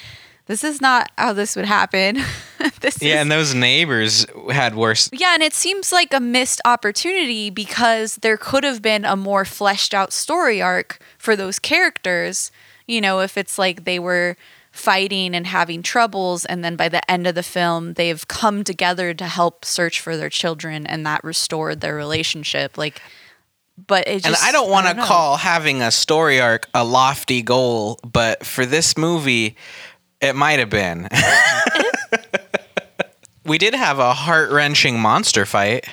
this is not how this would happen. this yeah, is... and those neighbors had worse. Yeah, and it seems like a missed opportunity because there could have been a more fleshed out story arc for those characters. You know, if it's like they were fighting and having troubles, and then by the end of the film, they've come together to help search for their children, and that restored their relationship. Like, but it just, and I don't want to call having a story arc a lofty goal, but for this movie, it might have been. We did have a heart-wrenching monster fight.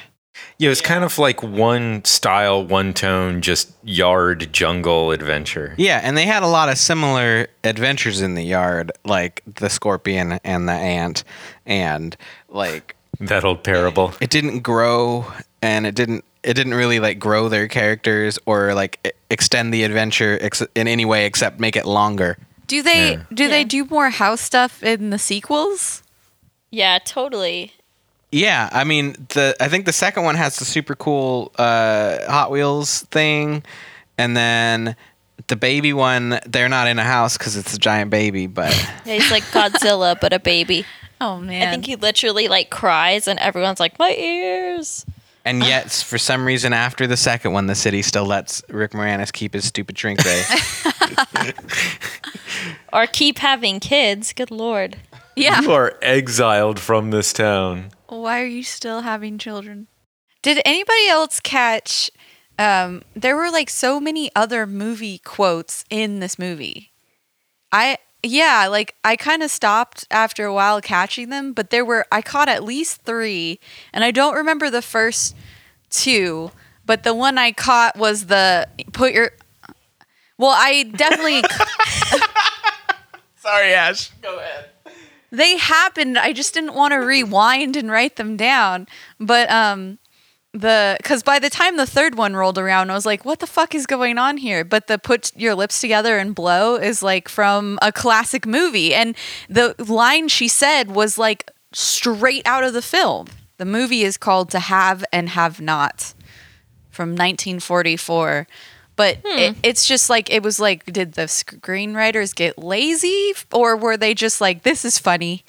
Yeah, it was kind of like one style, one tone, just yard jungle adventure. Yeah, and they had a lot of similar adventures in the yard, like the scorpion and the ant, and like that old parable. It, it didn't grow, and it didn't. It didn't really like grow their characters or like extend the adventure ex- in any way except make it longer. Do they yeah. do yeah. they do more house stuff in the sequels? Yeah, totally. Yeah, I mean, the I think the second one has the super cool uh, Hot Wheels thing, and then the baby one, they're not in a house because it's a giant baby, but yeah, he's like Godzilla but a baby. Oh man, I think he literally like cries, and everyone's like, my ears. And yet, for some reason, after the second one, the city still lets Rick Moranis keep his stupid drink day. Or keep having kids. Good Lord. Yeah. You are exiled from this town. Why are you still having children? Did anybody else catch... Um, there were like so many other movie quotes in this movie. I... Yeah, like I kind of stopped after a while catching them, but there were, I caught at least three, and I don't remember the first two, but the one I caught was the put your, well, I definitely. Sorry, Ash. Go ahead. They happened. I just didn't want to rewind and write them down, but, um, The because by the time the third one rolled around, I was like, what the fuck is going on here? But the put your lips together and blow is like from a classic movie. And the line she said was like straight out of the film. The movie is called To Have and Have Not from nineteen forty-four. But hmm. it, it's just like, it was like, did the screenwriters get lazy? Or were they just like, this is funny.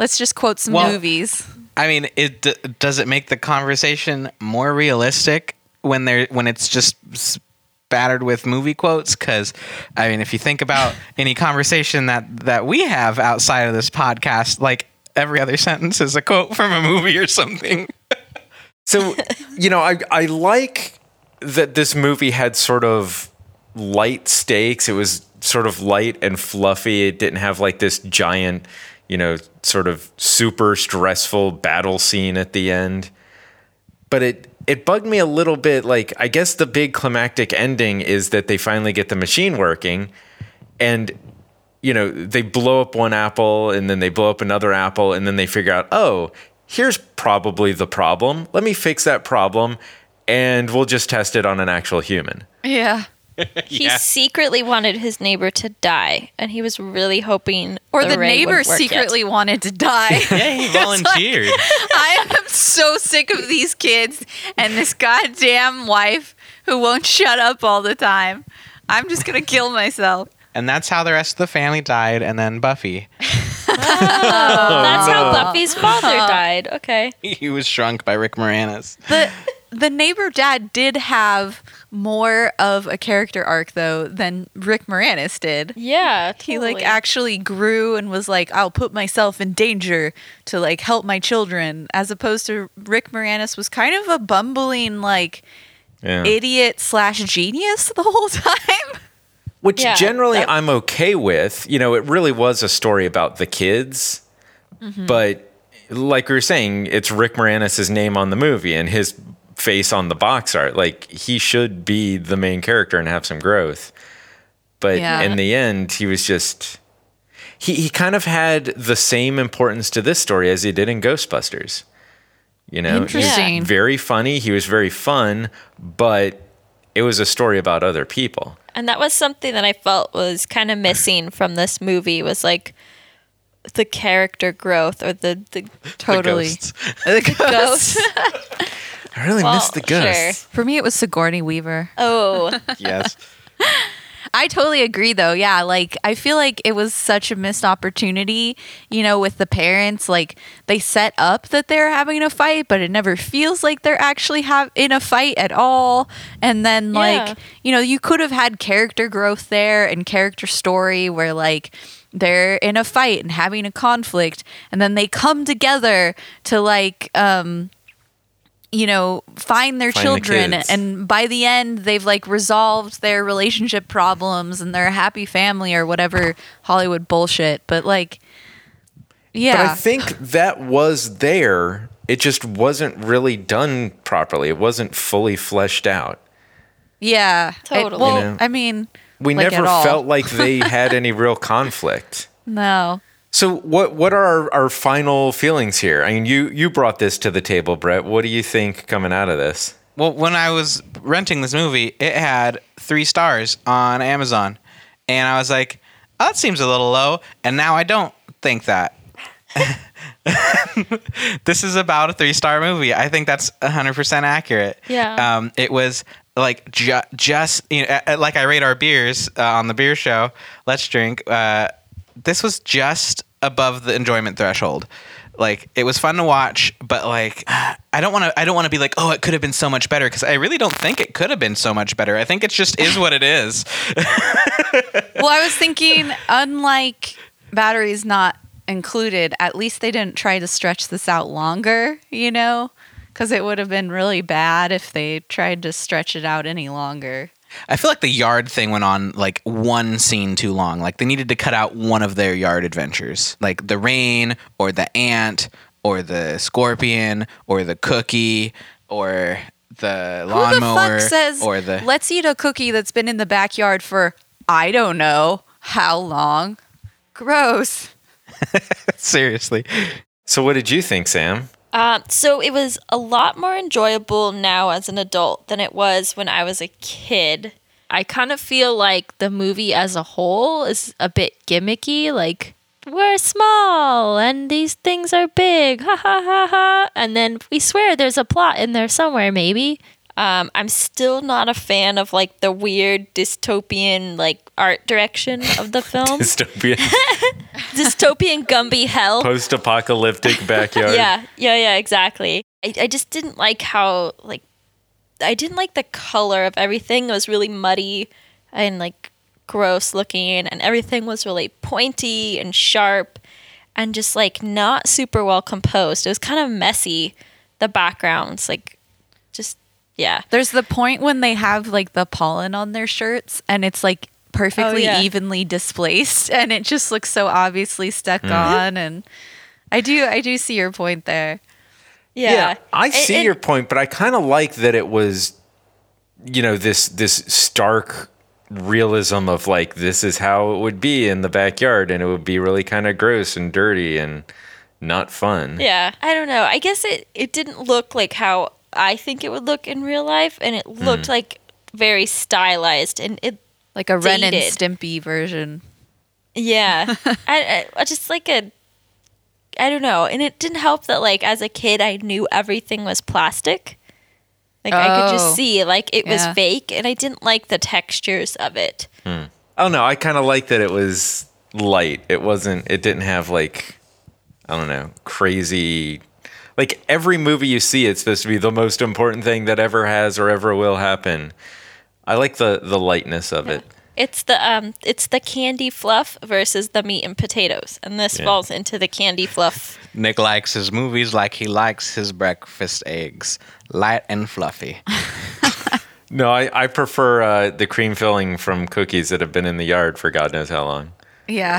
Let's just quote some well, movies. I mean, it d- does it make the conversation more realistic when they're when it's just spattered with movie quotes? Because, I mean, if you think about any conversation that, that we have outside of this podcast, like every other sentence is a quote from a movie or something. So, you know, I I like that this movie had sort of light stakes. It was sort of light and fluffy. It didn't have like this giant, you know, sort of super stressful battle scene at the end. But it, it bugged me a little bit. Like, I guess the big climactic ending is that they finally get the machine working, and, you know, they blow up one apple, and then they blow up another apple, and then they figure out, oh, here's probably the problem. Let me fix that problem, and we'll just test it on an actual human. Yeah. He yeah. secretly wanted his neighbor to die, and he was really hoping. Or the, the neighbor secretly yet. wanted to die. Yeah, he volunteered. Like, I am so sick of these kids and this goddamn wife who won't shut up all the time. I'm just gonna kill myself. And that's how the rest of the family died, and then Buffy. Oh, that's how Buffy's father died. Okay. He was shrunk by Rick Moranis. The the neighbor dad did have more of a character arc though than Rick Moranis did. Yeah, totally. He like actually grew and was like, I'll put myself in danger to like help my children, as opposed to Rick Moranis was kind of a bumbling like yeah. idiot slash genius the whole time. Which yeah, generally that- I'm okay with. You know, it really was a story about the kids, mm-hmm. but like we were saying, it's Rick Moranis' name on the movie and his face on the box art. Like, he should be the main character and have some growth. But yeah. in the end, he was just... He, he kind of had the same importance to this story as he did in Ghostbusters. You know, interesting. He was very funny. He was very fun, but it was a story about other people. And that was something that I felt was kind of missing from this movie, was like the character growth or the, the totally. The ghosts. The ghosts. I really well, missed the ghosts. Sure. For me, it was Sigourney Weaver. Oh. Yes. I totally agree, though. Yeah, like, I feel like it was such a missed opportunity, you know, with the parents. Like, they set up that they're having a fight, but it never feels like they're actually have in a fight at all. And then, like, yeah. you know, you could have had character growth there and character story where, like, they're in a fight and having a conflict. And then they come together to, like... um you know, find their find children. The and by the end, they've like resolved their relationship problems and they're a happy family or whatever Hollywood bullshit. But like, yeah. But I think that was there. It just wasn't really done properly. It wasn't fully fleshed out. Yeah. Totally. It, well, you know, I mean, we like never felt like they had any real conflict. No. So what what are our, our final feelings here? I mean, you, you brought this to the table, Brett. What do you think coming out of this? Well, when I was renting this movie, it had three stars on Amazon. And I was like, oh, that seems a little low. And now I don't think that. This is about a three-star movie. I think that's one hundred percent accurate. Yeah. Um, it was... Like ju- just, you know, like I rate our beers uh, on the beer show, Let's Drink. Uh, this was just above the enjoyment threshold. Like it was fun to watch, but like I don't want to. I don't want to be like, oh, it could have been so much better, because I really don't think it could have been so much better. I think it just is what it is. Well, I was thinking, unlike Batteries Not Included, at least they didn't try to stretch this out longer. You know. Because it would have been really bad if they tried to stretch it out any longer. I feel like the yard thing went on like one scene too long. Like they needed to cut out one of their yard adventures. Like the rain or the ant or the scorpion or the cookie or the lawnmower. Who the fuck says, or the- let's eat a cookie that's been in the backyard for I don't know how long? Gross. Seriously. So what did you think, Sam? Um, so it was a lot more enjoyable now as an adult than it was when I was a kid. I kind of feel like the movie as a whole is a bit gimmicky, like, we're small and these things are big, ha ha ha ha, and then we swear there's a plot in there somewhere, maybe. Um, I'm still not a fan of like the weird dystopian like art direction of the film. Dystopian. Dystopian Gumby hell. Post-apocalyptic backyard. yeah, yeah, yeah, exactly. I, I just didn't like how like I didn't like the color of everything. It was really muddy and like gross looking, and everything was really pointy and sharp and just like not super well composed. It was kind of messy, the backgrounds, like just yeah. There's the point when they have like the pollen on their shirts and it's like perfectly oh, yeah. evenly displaced and it just looks so obviously stuck mm. on, and I do I do see your point there. Yeah. yeah I and, see and, your point, but I kind of like that it was, you know, this this stark realism of like this is how it would be in the backyard and it would be really kind of gross and dirty and not fun. Yeah. I don't know. I guess it, it didn't look like how I think it would look in real life, and it looked mm. like very stylized and it like a Ren and Stimpy version. Yeah, I, I just like a I don't know, and it didn't help that like as a kid I knew everything was plastic. Like oh. I could just see like it yeah. was fake, and I didn't like the textures of it. Hmm. Oh no, I kind of like that it was light. It wasn't. It didn't have like I don't know crazy. Like every movie you see, it's supposed to be the most important thing that ever has or ever will happen. I like the, the lightness of yeah. it. It's the um, it's the candy fluff versus the meat and potatoes, and this yeah. falls into the candy fluff. Nick likes his movies like he likes his breakfast eggs, light and fluffy. No, I I prefer uh, the cream filling from cookies that have been in the yard for God knows how long. Yeah,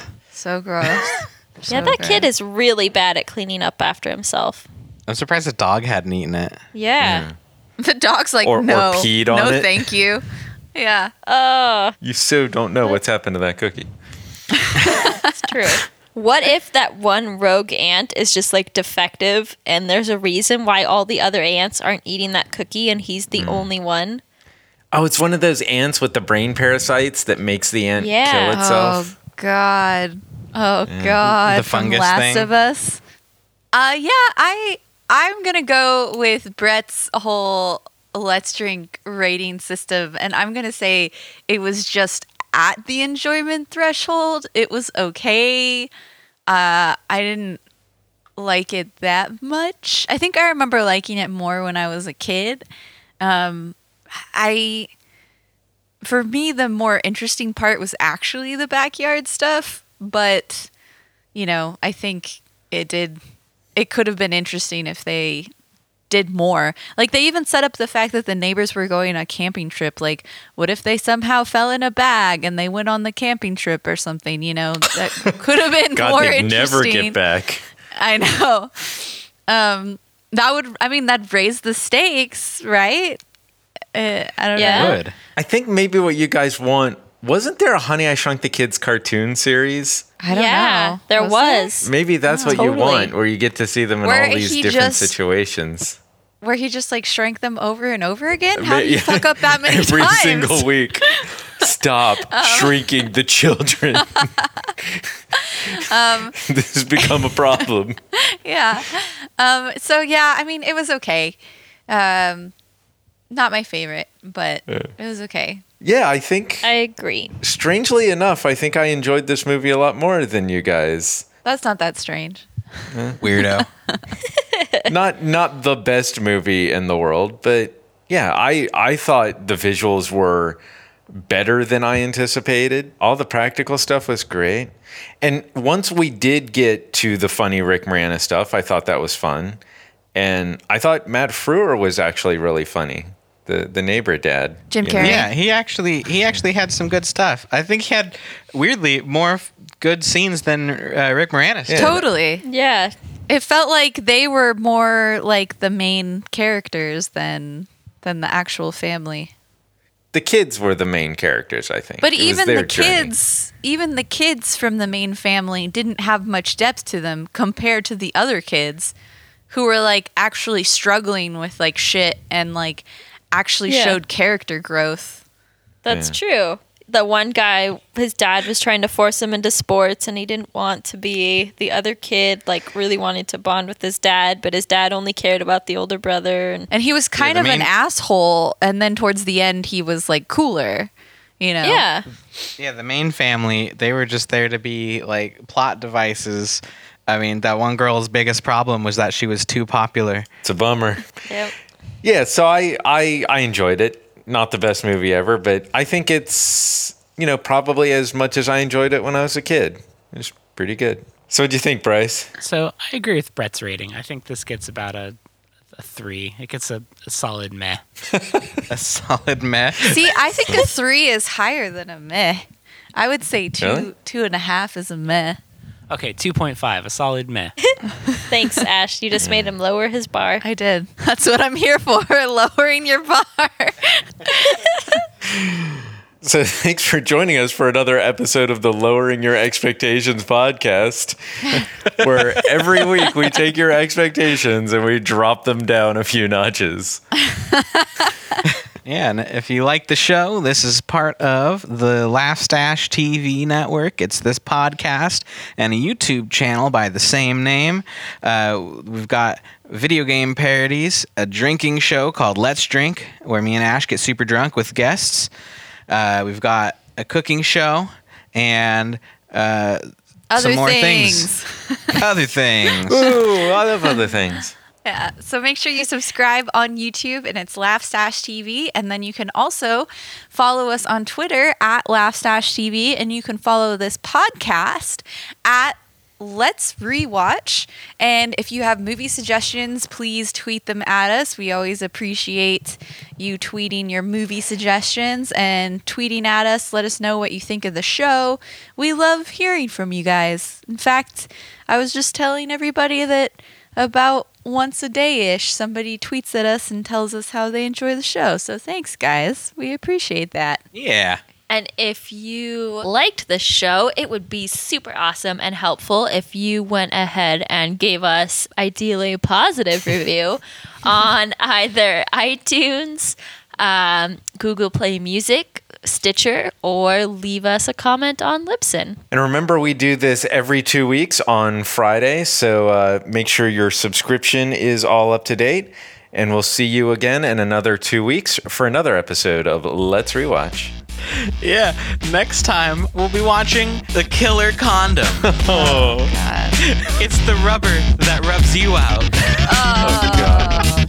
uh, so gross. So yeah, that okay. kid is really bad at cleaning up after himself. I'm surprised the dog hadn't eaten it. Yeah. yeah. The dog's like, or, no, or peed on no it. Thank you. Yeah. Uh, you so don't know what's happened to that cookie. That's true. What if that one rogue ant is just like defective and there's a reason why all the other ants aren't eating that cookie and he's the mm. only one? Oh, it's one of those ants with the brain parasites that makes the ant yeah. kill itself. Oh, God. Oh, yeah. God. The fungus Last thing. Last of Us. Uh, yeah, I, I'm going to go with Brett's whole Let's Drink rating system, and I'm going to say it was just at the enjoyment threshold. It was okay. Uh, I didn't like it that much. I think I remember liking it more when I was a kid. Um, I, for me, the more interesting part was actually the backyard stuff, but, you know, I think it did, it could have been interesting if they did more. Like, they even set up the fact that the neighbors were going on a camping trip. Like, what if they somehow fell in a bag and they went on the camping trip or something, you know? That could have been God, more interesting. God, they'd never get back. I know. Um, that would, I mean, that'd raise the stakes, right? Uh, I don't yeah. know. Good. I think maybe what you guys want, wasn't there a Honey, I Shrunk the Kids cartoon series? I don't yeah, know. There was. was. There? Maybe that's oh, what totally. you want, where you get to see them in where all these different just, situations. Where he just like shrank them over and over again? How do you yeah. fuck up that many Every times? Every single week. Stop um. shrinking the children. um, this has become a problem. yeah. Um, so yeah, I mean, it was okay. Um, not my favorite, but yeah. it was okay. Yeah, I think... I agree. Strangely enough, I think I enjoyed this movie a lot more than you guys. That's not that strange. Uh, weirdo. not not the best movie in the world, but yeah, I, I thought the visuals were better than I anticipated. All the practical stuff was great. And once we did get to the funny Rick Moranis stuff, I thought that was fun. And I thought Matt Frewer was actually really funny. The the neighbor dad. Jim Carrey. Yeah, he actually he actually had some good stuff. I think he had, weirdly, more f- good scenes than uh, Rick Moranis. Yeah. Totally. Yeah. It felt like they were more like the main characters than than the actual family. The kids were the main characters, I think. But it even the kids, journey. even the kids from the main family didn't have much depth to them compared to the other kids who were like actually struggling with like shit and like actually yeah. showed character growth. That's yeah. true. The one guy, his dad was trying to force him into sports and he didn't want to be. The other kid like really wanted to bond with his dad, but his dad only cared about the older brother. And, and he was kind yeah, of main- an asshole. And then towards the end, he was like cooler, you know? Yeah. Yeah, the main family, they were just there to be like plot devices. I mean, that one girl's biggest problem was that she was too popular. It's a bummer. Yep. Yeah, so I, I I enjoyed it. Not the best movie ever, but I think it's, you know, probably as much as I enjoyed it when I was a kid. It's pretty good. So what do you think, Bryce? So I agree with Brett's rating. I think this gets about a, a three. It gets a, a solid meh. A solid meh? See, I think a three is higher than a meh. I would say two, really? two and a half is a meh. Okay, two point five, a solid meh. Thanks, Ash. You just made him lower his bar. I did. That's what I'm here for, lowering your bar. So thanks for joining us for another episode of the Lowering Your Expectations podcast, where every week we take your expectations and we drop them down a few notches. Yeah, and if you like the show, this is part of the Laugh Stash T V network. It's this podcast and a YouTube channel by the same name. Uh, we've got video game parodies, a drinking show called Let's Drink, where me and Ash get super drunk with guests. Uh, we've got a cooking show and uh, other some more things. things. Other things. Ooh, I love other things. Yeah, so make sure you subscribe on YouTube, and it's Laugh Stash T V, and then you can also follow us on Twitter at Laugh Stash T V, and you can follow this podcast at Let's Rewatch. And if you have movie suggestions, please tweet them at us. We always appreciate you tweeting your movie suggestions and tweeting at us. Let us know what you think of the show. We love hearing from you guys. In fact, I was just telling everybody that about once a day-ish, somebody tweets at us and tells us how they enjoy the show. So thanks, guys. We appreciate that. Yeah. And if you liked the show, it would be super awesome and helpful if you went ahead and gave us ideally a positive review on either iTunes, um, Google Play Music, Stitcher, or leave us a comment on Libsyn. And remember, we do this every two weeks on Friday, so uh, make sure your subscription is all up to date. And we'll see you again in another two weeks for another episode of Let's Rewatch. Yeah, next time we'll be watching The Killer Condom. Oh, oh God. It's the rubber that rubs you out. Oh, oh God.